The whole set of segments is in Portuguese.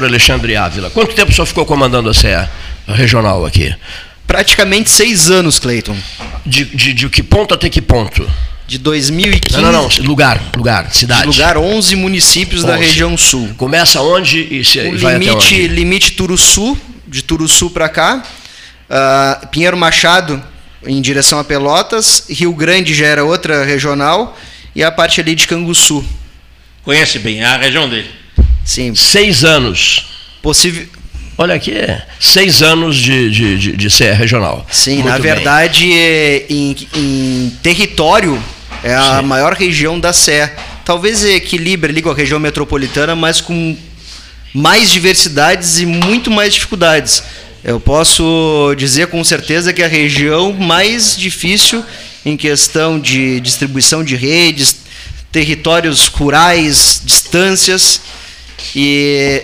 professor Alexandre Ávila, quanto tempo o senhor ficou comandando a CEEE regional aqui? Praticamente 6 anos, Cleiton. De que ponto até que ponto? De 2015... Não, lugar, cidade. De lugar, 11 municípios 11. Da região sul. Começa onde e vai limite, até onde? Limite Turuçu, de Turuçu para cá, Pinheiro Machado em direção a Pelotas, Rio Grande já era outra regional, e a parte ali de Canguçu. Conhece bem a região dele? Sim. 6 anos. Possível... Olha aqui, 6 anos de CEEE regional. Sim, muito na verdade, em território, é a sim. maior região da CEEE. Talvez equilibre ali com a região metropolitana, mas com mais diversidades e muito mais dificuldades. Eu posso dizer com certeza que é a região mais difícil em questão de distribuição de redes, territórios rurais, distâncias e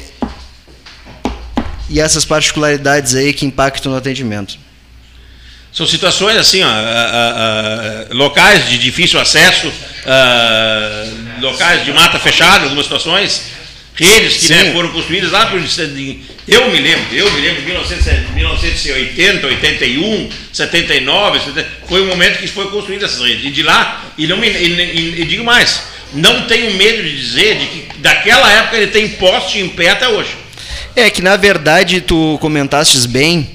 essas particularidades aí que impactam no atendimento. São situações assim, ó, locais de difícil acesso, locais de mata fechada, algumas situações, redes que né, foram construídas lá por... Eu me lembro de 1980, 81, 79, foi o momento que foi construída essas redes. E de lá, e digo mais, não tenho medo de dizer de que daquela época ele tem poste em pé até hoje. É que, na verdade, tu comentastes bem,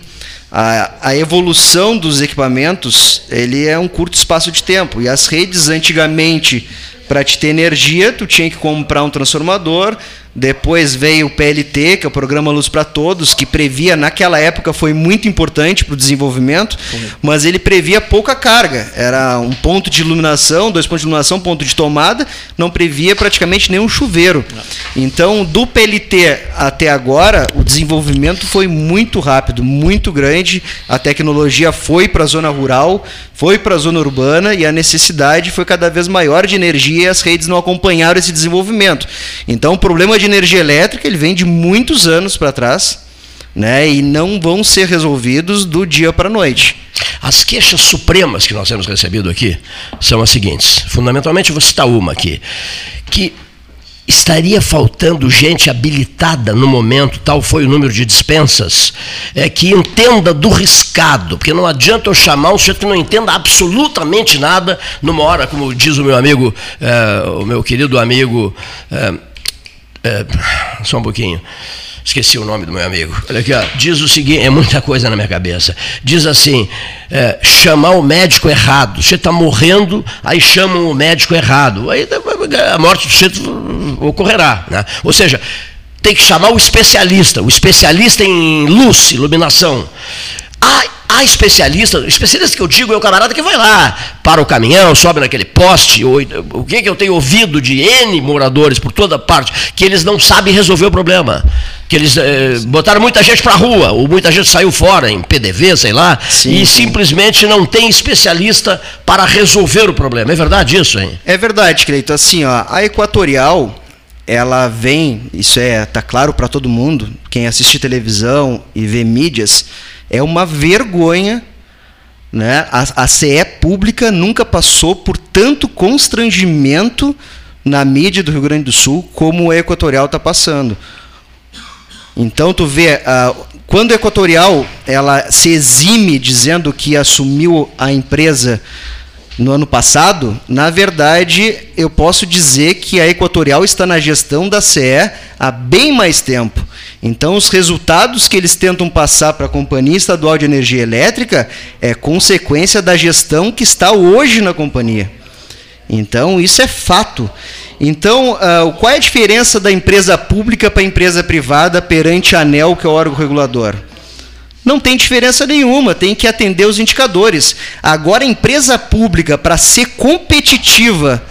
a evolução dos equipamentos, ele é um curto espaço de tempo. E as redes, antigamente, para te ter energia, tu tinha que comprar um transformador. Depois veio o PLT, que é o Programa Luz para Todos, que previa, naquela época, foi muito importante para o desenvolvimento, mas ele previa pouca carga. Era um ponto de iluminação, 2 pontos de iluminação, ponto de tomada, não previa praticamente nenhum chuveiro. Então, do PLT até agora, o desenvolvimento foi muito rápido, muito grande. A tecnologia foi para a zona rural, foi para a zona urbana e a necessidade foi cada vez maior de energia e as redes não acompanharam esse desenvolvimento. Então, o problema de energia elétrica, ele vem de muitos anos para trás, né, e não vão ser resolvidos do dia para a noite. As queixas supremas que nós temos recebido aqui são as seguintes. Fundamentalmente, vou citar uma aqui, que estaria faltando gente habilitada no momento, tal foi o número de dispensas, que entenda do riscado, porque não adianta eu chamar um sujeito que não entenda absolutamente nada numa hora, como diz o meu amigo, o meu querido amigo... só um pouquinho, esqueci o nome do meu amigo. Olha aqui, ó. Diz o seguinte, é muita coisa na minha cabeça. Diz assim, chamar o médico errado. Você está morrendo, aí chamam o médico errado. Aí a morte do sujeito ocorrerá, né? Ou seja, tem que chamar o especialista em luz, iluminação. Há especialista que eu digo é o camarada que vai lá, para o caminhão, sobe naquele poste, ou, o que eu tenho ouvido de N moradores por toda parte, que eles não sabem resolver o problema, que eles botaram muita gente para a rua, ou muita gente saiu fora em PDV, sei lá, sim, e sim. simplesmente não tem especialista para resolver o problema. É verdade isso, hein? É verdade, Cleiton. Assim, ó, a Equatorial, ela vem, isso tá claro para todo mundo, quem assiste televisão e vê mídias, é uma vergonha, né? A CEEE pública nunca passou por tanto constrangimento na mídia do Rio Grande do Sul como a Equatorial está passando. Então, tu vê, quando a Equatorial ela se exime dizendo que assumiu a empresa no ano passado, na verdade, eu posso dizer que a Equatorial está na gestão da CEEE há bem mais tempo. Então, os resultados que eles tentam passar para a Companhia Estadual de Energia Elétrica é consequência da gestão que está hoje na companhia. Então, isso é fato. Então, qual é a diferença da empresa pública para a empresa privada perante a ANEEL, que é o órgão regulador? Não tem diferença nenhuma, tem que atender os indicadores. Agora, a empresa pública, para ser competitiva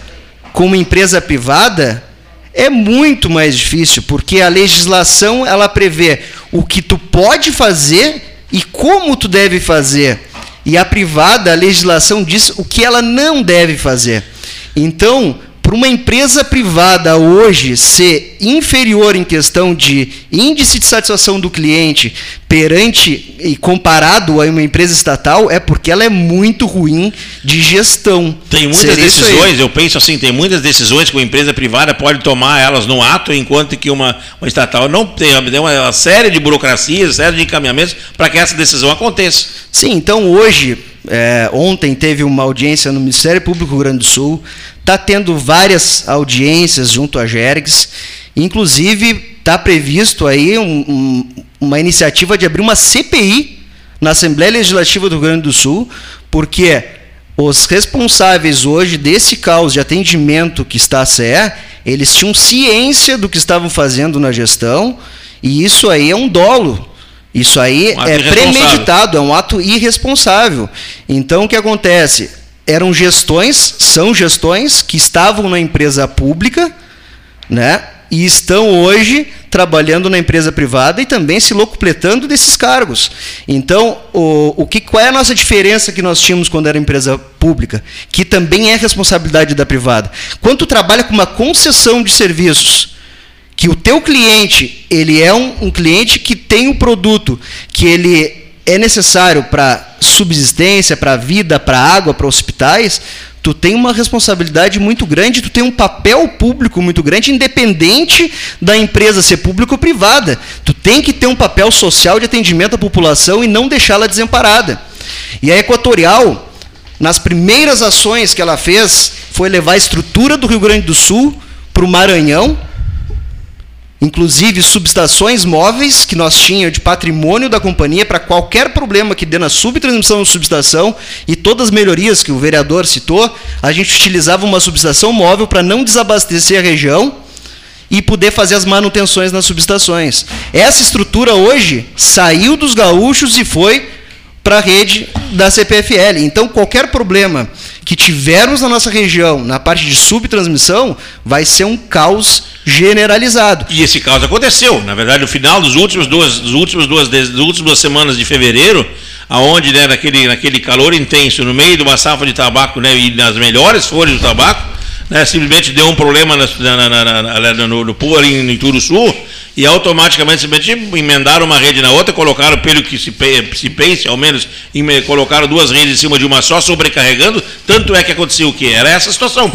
com uma empresa privada, é muito mais difícil, porque a legislação ela prevê o que tu pode fazer e como tu deve fazer. E a privada, a legislação diz o que ela não deve fazer. Então, Para uma empresa privada hoje ser inferior em questão de índice de satisfação do cliente perante e comparado a uma empresa estatal, é porque ela é muito ruim de gestão. Tem muitas decisões, eu penso assim, tem muitas decisões que uma empresa privada pode tomar elas no ato, enquanto que uma estatal não tem uma série de burocracias, série de encaminhamentos para que essa decisão aconteça. Sim, então hoje... ontem teve uma audiência no Ministério Público do Rio Grande do Sul, está tendo várias audiências junto à GERGS, inclusive está previsto aí uma iniciativa de abrir uma CPI na Assembleia Legislativa do Rio Grande do Sul, porque os responsáveis hoje desse caos de atendimento que está a CEEE, eles tinham ciência do que estavam fazendo na gestão, e isso aí é um dolo. Isso aí é premeditado, é um ato irresponsável. Então, o que acontece? Eram gestões, são gestões que estavam na empresa pública, né, e estão hoje trabalhando na empresa privada e também se locupletando desses cargos. Então, qual é a nossa diferença que nós tínhamos quando era empresa pública? Que também é responsabilidade da privada. Quando tu trabalha com uma concessão de serviços, que o teu cliente, ele é um cliente que tem um produto, que ele é necessário para subsistência, para a vida, para a água, para hospitais, tu tem uma responsabilidade muito grande, tu tem um papel público muito grande, independente da empresa ser pública ou privada. Tu tem que ter um papel social de atendimento à população e não deixá-la desamparada. E a Equatorial, nas primeiras ações que ela fez, foi levar a estrutura do Rio Grande do Sul para o Maranhão, inclusive subestações móveis que nós tínhamos de patrimônio da companhia para qualquer problema que dê na subtransmissão ou subestação, e todas as melhorias que o vereador citou, a gente utilizava uma subestação móvel para não desabastecer a região e poder fazer as manutenções nas subestações. Essa estrutura hoje saiu dos gaúchos e foi para a rede da CPFL. Então, qualquer problema que tivermos na nossa região, na parte de subtransmissão, vai ser um caos generalizado. E esse caos aconteceu. Na verdade, no final dos últimas duas semanas de fevereiro, aonde, né, naquele calor intenso, no meio de uma safra de tabaco, né, e nas melhores folhas do tabaco, né, simplesmente deu um problema no pool ali em Turuçu, e automaticamente simplesmente emendaram uma rede na outra, colocaram, pelo que se pense, ao menos, colocaram duas redes em cima de uma só, sobrecarregando, tanto é que aconteceu o que? Era essa situação.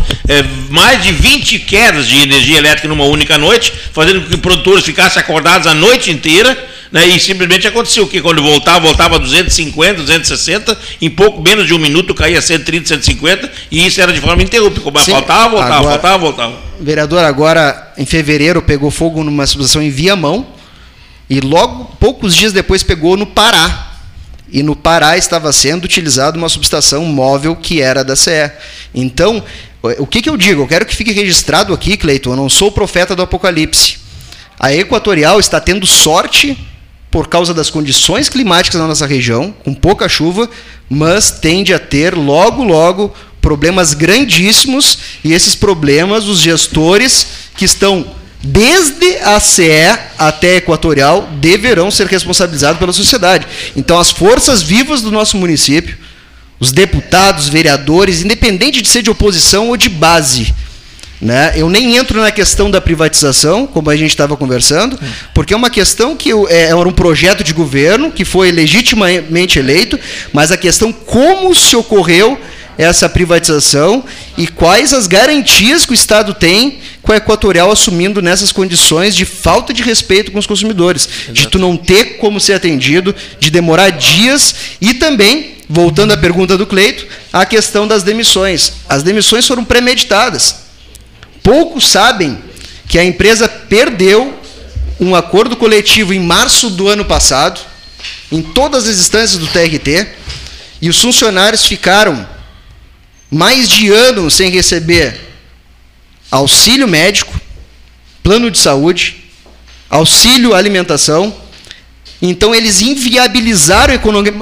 Mais de 20 quedas de energia elétrica numa única noite, fazendo com que produtores ficassem acordados a noite inteira, né, e simplesmente aconteceu o que? Quando voltava a 250, 260, em pouco menos de um minuto caía 130, 150, e isso era de forma interrupta. Voltava. Vereador, agora em fevereiro pegou fogo numa situação em Viamão e logo poucos dias depois pegou no Pará. E no Pará estava sendo utilizada uma subestação móvel que era da CEEE. Então, o que eu digo? Eu quero que fique registrado aqui, Cleiton, eu não sou o profeta do apocalipse. A Equatorial está tendo sorte por causa das condições climáticas na nossa região, com pouca chuva, mas tende a ter logo, logo problemas grandíssimos, e esses problemas os gestores que estão desde a CEEE até a Equatorial deverão ser responsabilizados pela sociedade. Então, as forças vivas do nosso município, os deputados, vereadores, independente de ser de oposição ou de base, né? Eu nem entro na questão da privatização, como a gente estava conversando, porque é uma questão que era um projeto de governo que foi legitimamente eleito, mas a questão como se ocorreu essa privatização e quais as garantias que o Estado tem com a Equatorial assumindo nessas condições de falta de respeito com os consumidores. Exato. De tu não ter como ser atendido, de demorar dias e também, voltando à pergunta do Cleito, a questão das demissões. As demissões foram premeditadas. Poucos sabem que a empresa perdeu um acordo coletivo em março do ano passado, em todas as instâncias do TRT, e os funcionários ficaram mais de ano sem receber auxílio médico, plano de saúde, auxílio alimentação. Então, eles inviabilizaram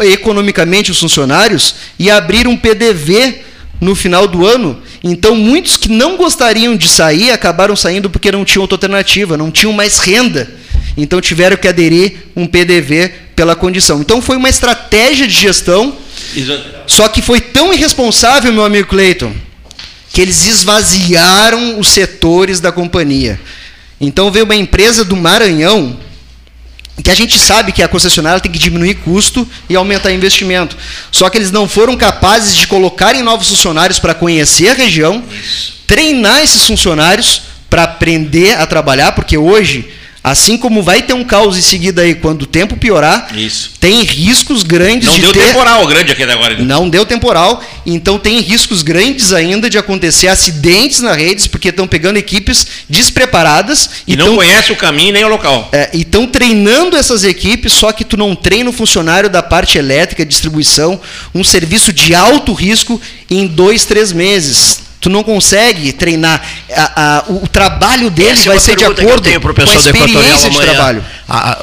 economicamente os funcionários e abriram um PDV no final do ano. Então, muitos que não gostariam de sair acabaram saindo porque não tinham outra alternativa, não tinham mais renda. Então, tiveram que aderir um PDV pela condição. Então, foi uma estratégia de gestão. Só que foi tão irresponsável, meu amigo Cleiton, que que eles esvaziaram os setores da companhia. Então veio uma empresa do Maranhão, que a gente sabe que a concessionária tem que diminuir custo e aumentar investimento. Só que eles não foram capazes de colocarem novos funcionários para conhecer a região, treinar esses funcionários para aprender a trabalhar, porque hoje, assim como vai ter um caos em seguida aí, quando o tempo piorar, tem riscos grandes de ter... Não deu temporal grande aqui até agora. Não deu temporal, então tem riscos grandes ainda de acontecer acidentes na rede, porque estão pegando equipes despreparadas. E não conhece o caminho nem o local. É, e estão treinando essas equipes, só que tu não treina o funcionário da parte elétrica, distribuição, um serviço de alto risco em 2, 3 meses. Tu não consegue treinar. O trabalho dele vai ser de acordo com a experiência de trabalho.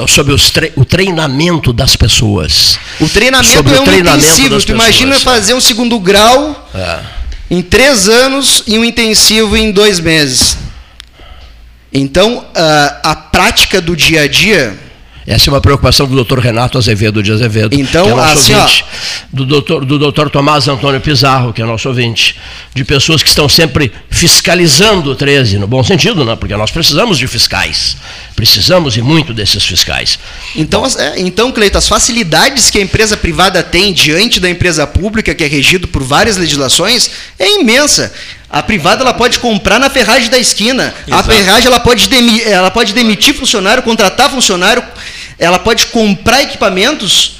Sobre o treinamento das pessoas. O treinamento é um intensivo. Tu imagina fazer um 2º grau em 3 anos e um intensivo em 2 meses. Então, a prática do dia a dia... Essa é uma preocupação do doutor Renato Azevedo de Azevedo, então, que é nosso ouvinte, do doutor Tomás Antônio Pizarro, que é nosso ouvinte, de pessoas que estão sempre fiscalizando o 13, no bom sentido, né? Porque nós precisamos de fiscais, precisamos e muito desses fiscais. Então, então, Cleiton, as facilidades que a empresa privada tem diante da empresa pública, que é regido por várias legislações, é imensa. A privada ela pode comprar na ferragem da esquina. Exato. A ferragem ela pode demitir funcionário, contratar funcionário, ela pode comprar equipamentos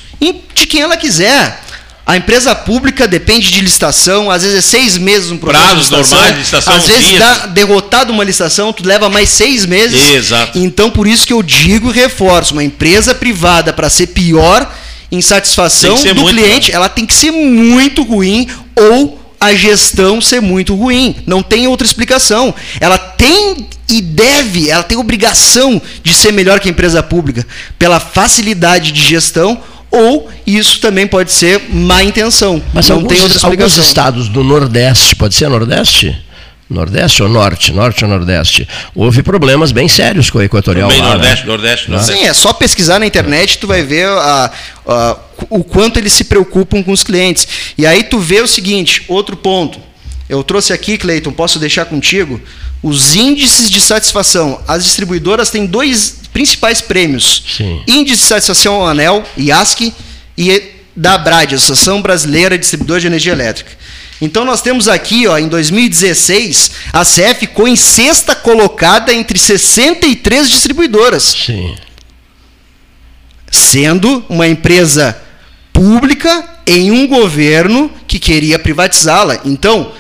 de quem ela quiser. A empresa pública depende de licitação, às vezes é 6 meses um processo. Prazos normais de licitação. Às vezes dá derrotado uma licitação, tu leva mais 6 meses. Exato. Então, por isso que eu digo e reforço, uma empresa privada, para ser pior em satisfação do cliente, ela tem que ser muito ruim ou a gestão ser muito ruim. Não tem outra explicação. Ela tem e deve, ela tem obrigação de ser melhor que a empresa pública, pela facilidade de gestão, ou isso também pode ser má intenção. Mas não tem outra explicação. Alguns estados do Nordeste, pode ser Nordeste? Nordeste ou Norte? Norte ou Nordeste? Houve problemas bem sérios com a Equatorial. Bem, lá, Nordeste, né? Nordeste, Nordeste. Sim, é só pesquisar na internet, tu vai ver o quanto eles se preocupam com os clientes. E aí tu vê o seguinte, outro ponto. Eu trouxe aqui, Cleiton, posso deixar contigo? Os índices de satisfação. As distribuidoras têm 2 principais prêmios. Sim. Índice de satisfação ANEEL, IASC, e da BRAD, Associação Brasileira de Distribuidores de Energia Elétrica. Então nós temos aqui, ó, em 2016, a CEEE ficou em 6ª colocada entre 63 distribuidoras. Sim. Sendo uma empresa pública em um governo que queria privatizá-la. Então,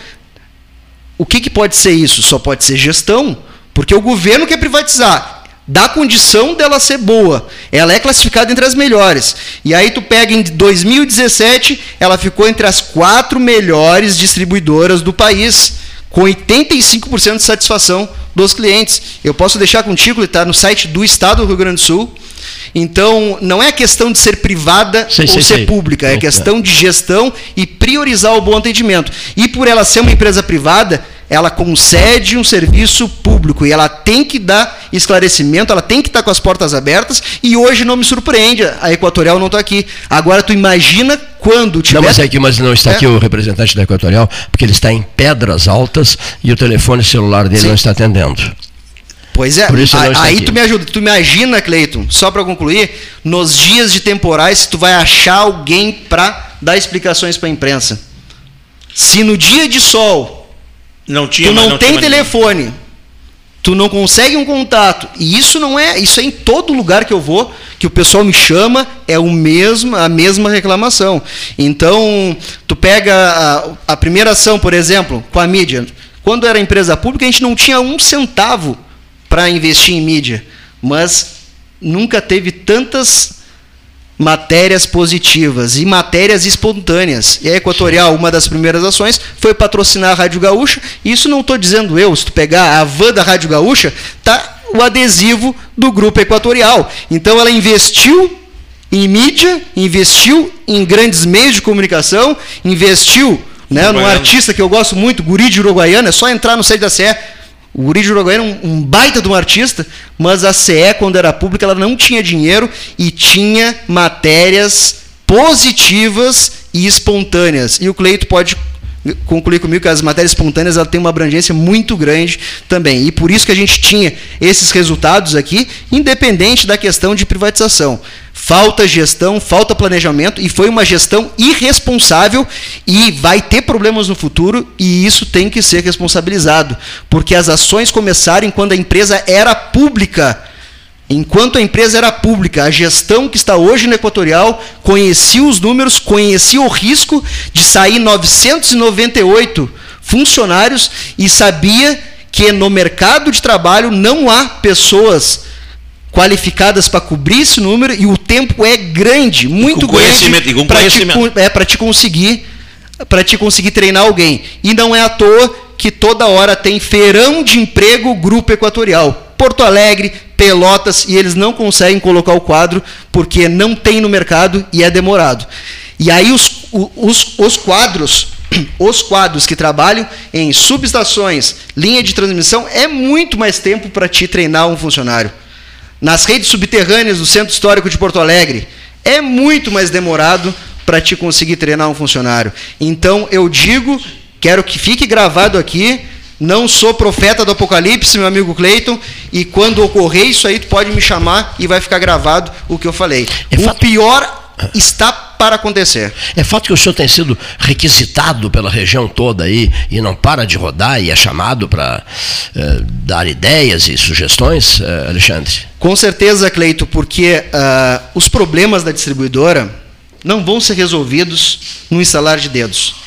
o que pode ser isso? Só pode ser gestão, porque o governo quer privatizar, dá condição dela ser boa. Ela é classificada entre as melhores. E aí tu pega em 2017, ela ficou entre as 4 melhores distribuidoras do país, com 85% de satisfação dos clientes. Eu posso deixar contigo, ele está no site do Estado do Rio Grande do Sul. Então, não é questão de ser privada ou ser pública, é questão de gestão e priorizar o bom atendimento. E por ela ser uma empresa privada, ela concede um serviço público e ela tem que dar esclarecimento, ela tem que estar com as portas abertas, e hoje não me surpreende, a Equatorial não está aqui. Agora tu imagina quando tiver... Não, mas não está aqui o representante da Equatorial, porque ele está em Pedras Altas e o telefone celular dele Sim. não está atendendo. Pois é, aí tu me ajuda, tu imagina, Cleiton, só para concluir, nos dias de temporais tu vai achar alguém para dar explicações para a imprensa. Se no dia de sol tu não tem telefone, tu não consegue um contato, e isso é em todo lugar que eu vou, que o pessoal me chama, é a mesma reclamação. Então, tu pega a primeira ação, por exemplo, com a mídia. Quando era empresa pública, a gente não tinha um centavo para investir em mídia, mas nunca teve tantas matérias positivas e matérias espontâneas. E a Equatorial, uma das primeiras ações, foi patrocinar a Rádio Gaúcha. Isso não estou dizendo eu, se tu pegar a van da Rádio Gaúcha, está o adesivo do Grupo Equatorial. Então ela investiu em mídia, investiu em grandes meios de comunicação, investiu num artista que eu gosto muito, Guri de Uruguaiana, é só entrar no site da CEEE. O Guri de Uruguaiana é um baita de um artista, mas a CEEE, quando era pública, ela não tinha dinheiro e tinha matérias positivas e espontâneas. E o Cleito pode concluir comigo que as matérias espontâneas têm uma abrangência muito grande também. E por isso que a gente tinha esses resultados aqui, independente da questão de privatização. Falta gestão, falta planejamento, e foi uma gestão irresponsável e vai ter problemas no futuro, e isso tem que ser responsabilizado, porque as ações começaram quando a empresa era pública. Enquanto a empresa era pública, a gestão que está hoje no Equatorial conhecia os números, conhecia o risco de sair 998 funcionários e sabia que no mercado de trabalho não há pessoas qualificadas para cobrir esse número, e o tempo é grande, muito grande, para te conseguir treinar alguém. E não é à toa que toda hora tem feirão de emprego Grupo Equatorial. Porto Alegre, Pelotas, e eles não conseguem colocar o quadro porque não tem no mercado e é demorado. E aí os quadros que trabalham em subestações, linha de transmissão, é muito mais tempo para te treinar um funcionário. Nas redes subterrâneas do Centro Histórico de Porto Alegre, é muito mais demorado para te conseguir treinar um funcionário. Então, eu digo, quero que fique gravado aqui, não sou profeta do Apocalipse, meu amigo Cleiton, e quando ocorrer isso aí, tu pode me chamar e vai ficar gravado o que eu falei. O pior está para acontecer. É fato que o senhor tem sido requisitado pela região toda aí, e não para de rodar, e é chamado para dar ideias e sugestões, Alexandre? Com certeza, Cleito, porque os problemas da distribuidora não vão ser resolvidos no instalar de dedos.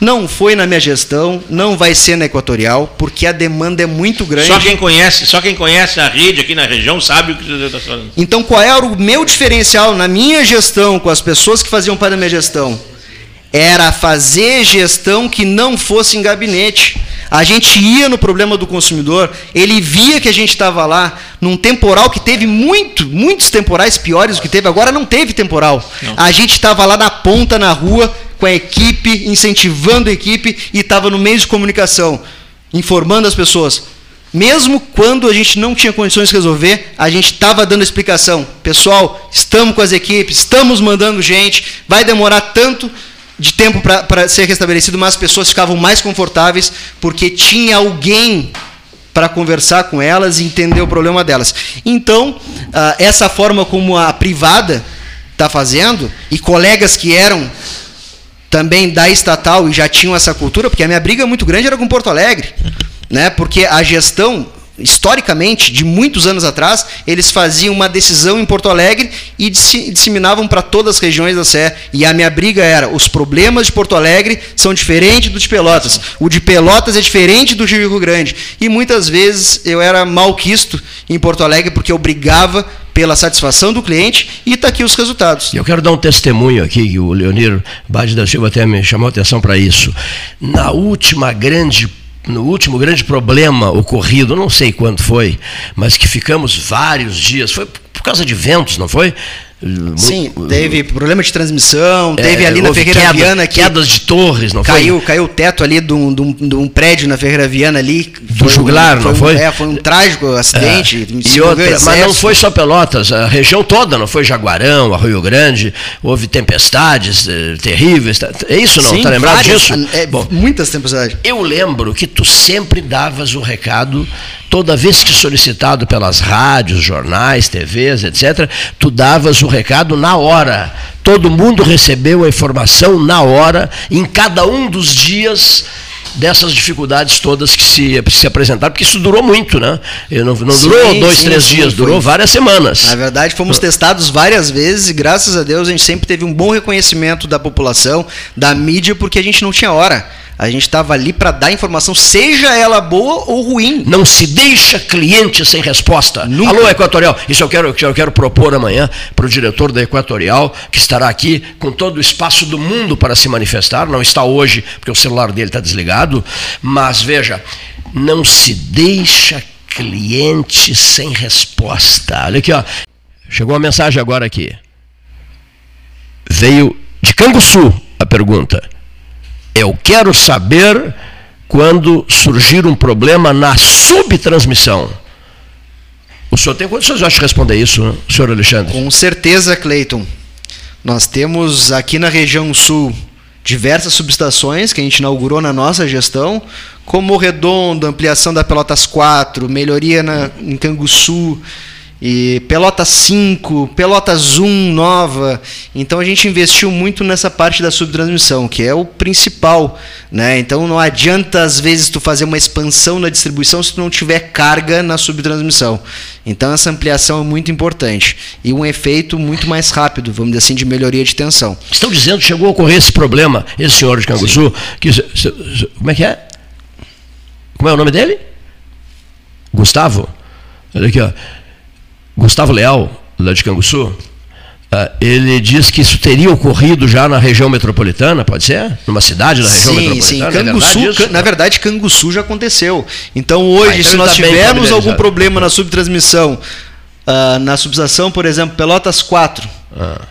Não foi na minha gestão, não vai ser na Equatorial, porque a demanda é muito grande. Só quem conhece a rede aqui na região sabe o que você está falando. Então, qual era o meu diferencial na minha gestão com as pessoas que faziam parte da minha gestão? Era fazer gestão que não fosse em gabinete. A gente ia no problema do consumidor, ele via que a gente estava lá num temporal que teve muitos temporais piores do que teve, agora não teve temporal. Não. A gente estava lá na ponta, na rua, com a equipe, incentivando a equipe, e estava no meio de comunicação, informando as pessoas. Mesmo quando a gente não tinha condições de resolver, a gente estava dando explicação. Pessoal, estamos com as equipes, estamos mandando gente, vai demorar tanto de tempo para ser restabelecido, mas as pessoas ficavam mais confortáveis porque tinha alguém para conversar com elas e entender o problema delas. Então, essa forma como a privada está fazendo, e colegas que eram também da estatal e já tinham essa cultura, porque a minha briga muito grande era com Porto Alegre, né? Porque a gestão, historicamente, de muitos anos atrás, eles faziam uma decisão em Porto Alegre e disseminavam para todas as regiões da CEEE. E a minha briga era, os problemas de Porto Alegre são diferentes dos de Pelotas. O de Pelotas é diferente do de Rio Grande. E muitas vezes eu era malquisto em Porto Alegre, porque eu brigava pela satisfação do cliente, e está aqui os resultados. Eu quero dar um testemunho aqui, que o Leonir Bade da Silva até me chamou a atenção para isso. No último grande problema ocorrido, não sei quando foi, mas que ficamos vários dias, foi por causa de ventos, não foi? Sim, teve problema de transmissão, teve ali na Ferreira Viana... Quedas de torres, não foi? Caiu o teto ali de um prédio na Ferreira Viana ali... Do juglar, não foi? Foi um trágico acidente. E outra, mas não foi só Pelotas, a região toda, não foi? Jaguarão, Arroio Grande, houve tempestades terríveis, é isso não? Está lembrado disso? Bom, muitas tempestades. Eu lembro que tu sempre davas um recado, toda vez que solicitado pelas rádios, jornais, TVs, etc., tu davas um recado na hora. Todo mundo recebeu a informação na hora, em cada um dos dias, dessas dificuldades todas que se apresentaram, porque isso durou muito, né? Não durou dois, três dias, durou várias semanas. Na verdade, fomos testados várias vezes e, graças a Deus, a gente sempre teve um bom reconhecimento da população, da mídia, porque a gente não tinha hora. A gente estava ali para dar informação, seja ela boa ou ruim. Não se deixa cliente sem resposta. Nunca. Alô, Equatorial. Isso eu quero propor amanhã para o diretor da Equatorial, que estará aqui com todo o espaço do mundo para se manifestar. Não está hoje, porque o celular dele está desligado. Mas, veja, não se deixa cliente sem resposta. Olha aqui, ó. Chegou uma mensagem agora aqui. Veio de Canguçu a pergunta. Eu quero saber quando surgir um problema na subtransmissão. O senhor tem condições, eu acho, de responder isso, né, senhor Alexandre? Com certeza, Cleiton. Nós temos aqui na região sul diversas subestações que a gente inaugurou na nossa gestão, como Morro Redondo, ampliação da Pelotas 4, melhoria em Canguçu, e Pelotas 5, Pelotas 1 nova. Então a gente investiu muito nessa parte da subtransmissão, que é o principal, né? Então não adianta às vezes tu fazer uma expansão na distribuição se tu não tiver carga na subtransmissão. Então essa ampliação é muito importante e um efeito muito mais rápido, vamos dizer assim, de melhoria de tensão. Estão dizendo que chegou a ocorrer esse problema, esse senhor de Canguçu, que, como é que é? Como é o nome dele? Gustavo? Olha aqui, ó. Gustavo Leal, lá de Canguçu, ele diz que isso teria ocorrido já na região metropolitana, pode ser? Numa cidade da região metropolitana? Sim, Canguçu, é verdade, na verdade, Canguçu já aconteceu. Então, hoje, então se nós tivermos algum problema na subtransmissão, na subestação, por exemplo, Pelotas 4,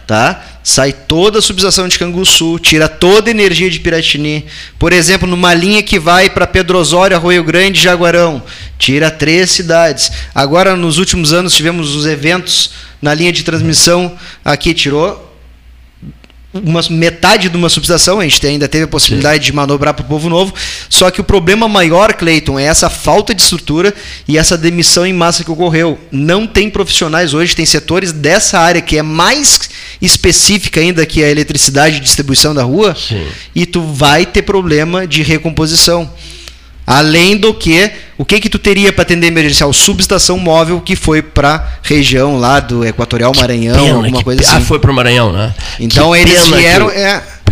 tá? Sai toda a subestação de Canguçu, tira toda a energia de Piratini. Por exemplo, numa linha que vai para Pedro Osório, Arroio Grande e Jaguarão, tira 3 cidades. Agora, nos últimos anos, tivemos os eventos na linha de transmissão aqui, tirou metade de uma subestação, a gente ainda teve a possibilidade de manobrar para o Povo Novo, só que o problema maior, Cleiton, é essa falta de estrutura e essa demissão em massa que ocorreu. Não tem profissionais hoje, tem setores dessa área que é mais específica ainda que a eletricidade e distribuição da rua, sim, e tu vai ter problema de recomposição. Além do que, o que tu teria para atender emergencial? Subestação móvel que foi para região lá do Equatorial, Maranhão, pena, alguma coisa assim. Ah, foi para o Maranhão, né? Então que eles vieram...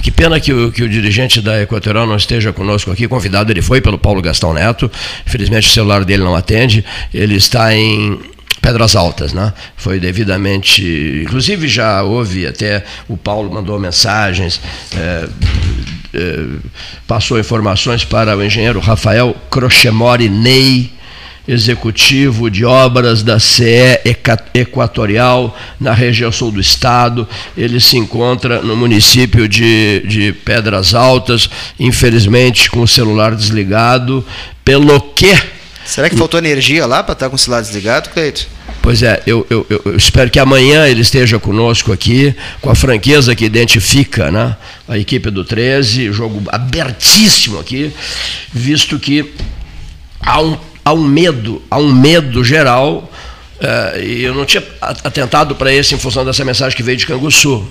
Que pena que o dirigente da Equatorial não esteja conosco aqui. Convidado ele foi pelo Paulo Gastão Neto. Infelizmente o celular dele não atende. Ele está em Pedras Altas, né? Foi devidamente... Inclusive já houve até... O Paulo mandou mensagens... passou informações para o engenheiro Rafael Crochemori Ney, executivo de obras da CEEE Equatorial na região sul do estado. Ele se encontra no município de Pedras Altas, infelizmente com o celular desligado, pelo quê? Será que faltou energia lá para estar com o celular desligado, Cleito? Pois é, eu espero que amanhã ele esteja conosco aqui, com a franqueza que identifica, né, a equipe do 13, jogo abertíssimo aqui, visto que há um medo geral, e eu não tinha atentado para isso em função dessa mensagem que veio de Canguçu.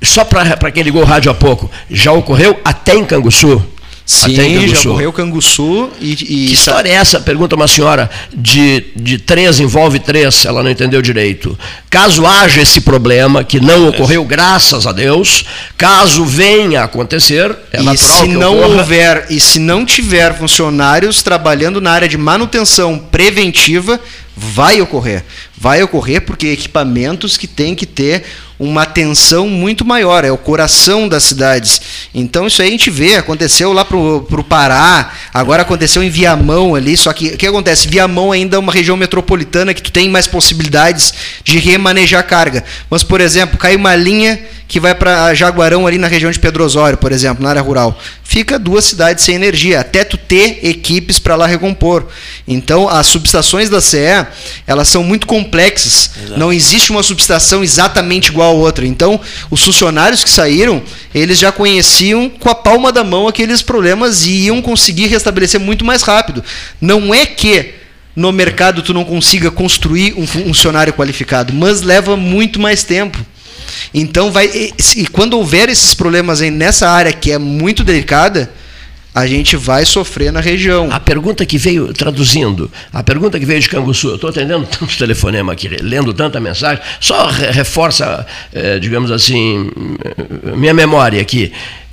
Só para quem ligou o rádio há pouco, já ocorreu até em Canguçu? Sim, já ocorreu Canguçu. Que história é essa? Pergunta uma senhora. De 3 envolve 3, ela não entendeu direito. Caso haja esse problema, que não ocorreu, graças a Deus, caso venha a acontecer, é natural que não houver. E se não tiver funcionários trabalhando na área de manutenção preventiva, vai ocorrer. Vai ocorrer porque equipamentos que têm que ter uma atenção muito maior, é o coração das cidades. Então isso aí a gente vê, aconteceu lá pro Pará, agora aconteceu em Viamão ali, só que o que acontece? Viamão ainda é uma região metropolitana que tu tem mais possibilidades de remanejar carga. Mas, por exemplo, cai uma linha que vai para Jaguarão ali na região de Pedro Osório, por exemplo, na área rural. Fica 2 cidades sem energia, até tu ter equipes para lá recompor. Então as subestações da CEEE, elas são muito complexas. Exato. Não existe uma subestação exatamente igual a outra. Então, os funcionários que saíram, eles já conheciam com a palma da mão aqueles problemas e iam conseguir restabelecer muito mais rápido. Não é que no mercado tu não consiga construir um funcionário qualificado, mas leva muito mais tempo. Então, e quando houver esses problemas aí nessa área que é muito delicada, a gente vai sofrer na região. A pergunta que veio, traduzindo, a pergunta que veio de Canguçu, eu estou atendendo tanto telefonema aqui, lendo tanta mensagem, só reforça, digamos assim, minha memória aqui.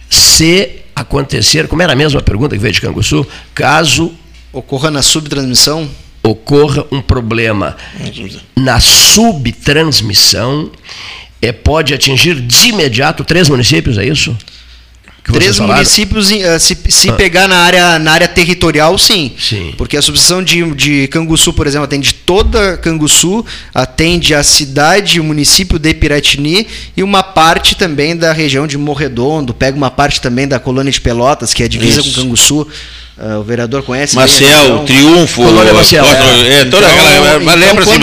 Se acontecer, como era a mesma pergunta que veio de Canguçu, caso ocorra na subtransmissão, ocorra um problema na subtransmissão, pode atingir de imediato 3 municípios, é isso? 3 municípios, se pegar na área territorial, sim. Porque a subestação de Canguçu, por exemplo, atende toda Canguçu, atende a cidade, o município de Piratini e uma parte também da região de Morro Redondo, pega uma parte também da colônia de Pelotas, que é divisa com Canguçu. O vereador conhece Maciel, bem, então, Triunfo, Maciel, é toda então, aquela. Mas então, lembra assim,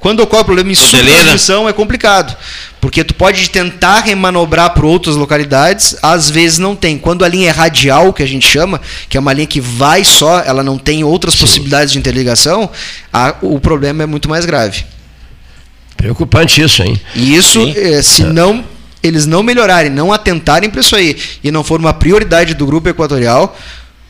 quando ocorre o problema em subtransmissão é complicado, porque tu pode tentar remanobrar para outras localidades, às vezes não tem. Quando a linha é radial, que a gente chama, que é uma linha que vai só, ela não tem outras possibilidades de interligação, o problema é muito mais grave. Preocupante isso, hein? E isso, se não eles não melhorarem, não atentarem para isso aí, e não for uma prioridade do Grupo Equatorial,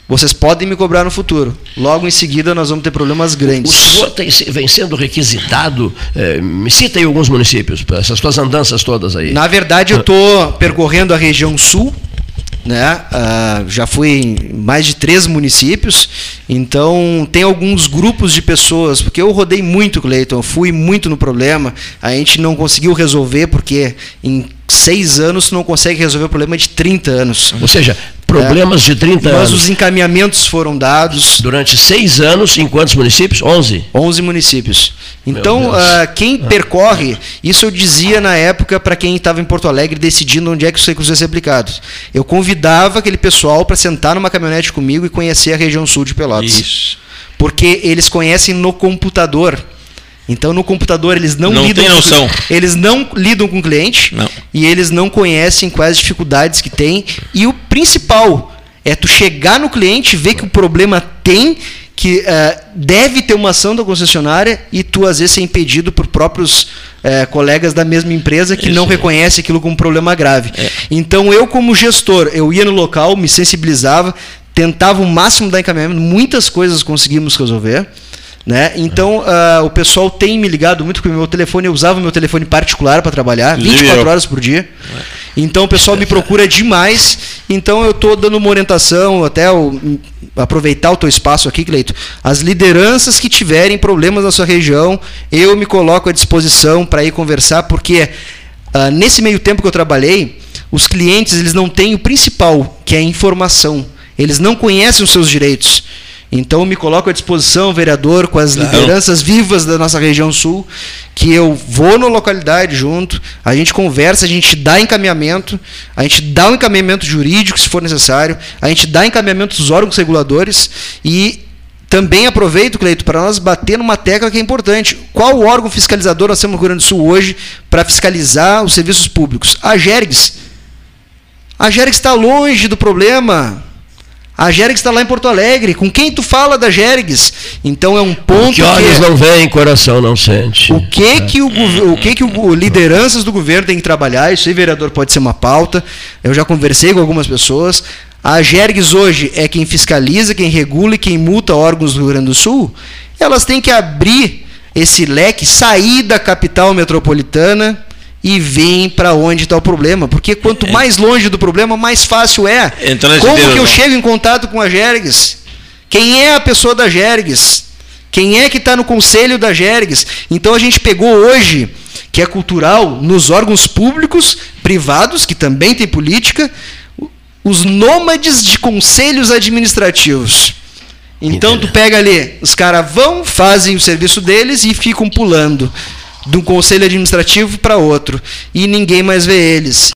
vocês podem me cobrar no futuro. Logo em seguida nós vamos ter problemas grandes. O senhor vem sendo requisitado, me cita aí alguns municípios, para essas suas andanças todas aí. Na verdade eu estou percorrendo a região sul, né? Já fui em mais de 3 municípios, então tem alguns grupos de pessoas, porque eu rodei muito, Cleiton, fui muito no problema, a gente não conseguiu resolver, porque em 6 anos não consegue resolver o problema de 30 anos. Ou seja, problemas de 30 anos. Mas os encaminhamentos foram dados. Durante 6 anos, em quantos municípios? 11? 11 municípios. Então, quem percorre, isso eu dizia na época para quem estava em Porto Alegre decidindo onde é que os recursos iam ser aplicados. Eu convidava aquele pessoal para sentar numa caminhonete comigo e conhecer a região sul de Pelotas. Isso. Porque eles conhecem no computador. Então, no computador, eles não lidam com noção. Eles não lidam com o cliente e eles não conhecem quais as dificuldades que tem. E o principal é tu chegar no cliente, ver que o problema tem, que deve ter uma ação da concessionária e tu, às vezes, ser impedido por próprios colegas da mesma empresa que não reconhece aquilo como um problema grave. Então, eu, como gestor, eu ia no local, me sensibilizava, tentava o máximo dar encaminhamento, muitas coisas conseguimos resolver. Né? Então, o pessoal tem me ligado muito com o meu telefone, eu usava o meu telefone particular para trabalhar, 24 horas por dia. Então, o pessoal me procura demais. Então, eu estou dando uma orientação, até aproveitar o teu espaço aqui, Cleito. As lideranças que tiverem problemas na sua região, eu me coloco à disposição para ir conversar, porque nesse meio tempo que eu trabalhei, os clientes eles não têm o principal, que é a informação. Eles não conhecem os seus direitos. Então, eu me coloco à disposição, vereador, com as lideranças vivas da nossa região sul, que eu vou na localidade junto, a gente conversa, a gente dá encaminhamento, a gente dá um encaminhamento jurídico, se for necessário, a gente dá encaminhamento dos órgãos reguladores e também aproveito, Cleito, para nós bater numa tecla que é importante. Qual o órgão fiscalizador nós temos no Rio Grande do Sul hoje para fiscalizar os serviços públicos? A GERGS. A GERGS está longe do problema. A GERGS está lá em Porto Alegre. Com quem tu fala da GERGS? Então é um ponto que... olhos não veem, coração não sente. O que lideranças do governo têm que trabalhar? Isso aí, vereador, pode ser uma pauta. Eu já conversei com algumas pessoas. A GERGS hoje é quem fiscaliza, quem regula e quem multa órgãos do Rio Grande do Sul. Elas têm que abrir esse leque, sair da capital metropolitana e vem para onde está o problema. Porque quanto mais longe do problema, mais fácil é. Como que eu chego em contato com a GERGS? Quem é a pessoa da GERGS? Quem é que está no conselho da GERGS? Então a gente pegou hoje, que é cultural, nos órgãos públicos, privados, que também tem política, os nômades de conselhos administrativos. Então tu pega ali, os caras vão, fazem o serviço deles e ficam pulando de um conselho administrativo para outro, e ninguém mais vê eles.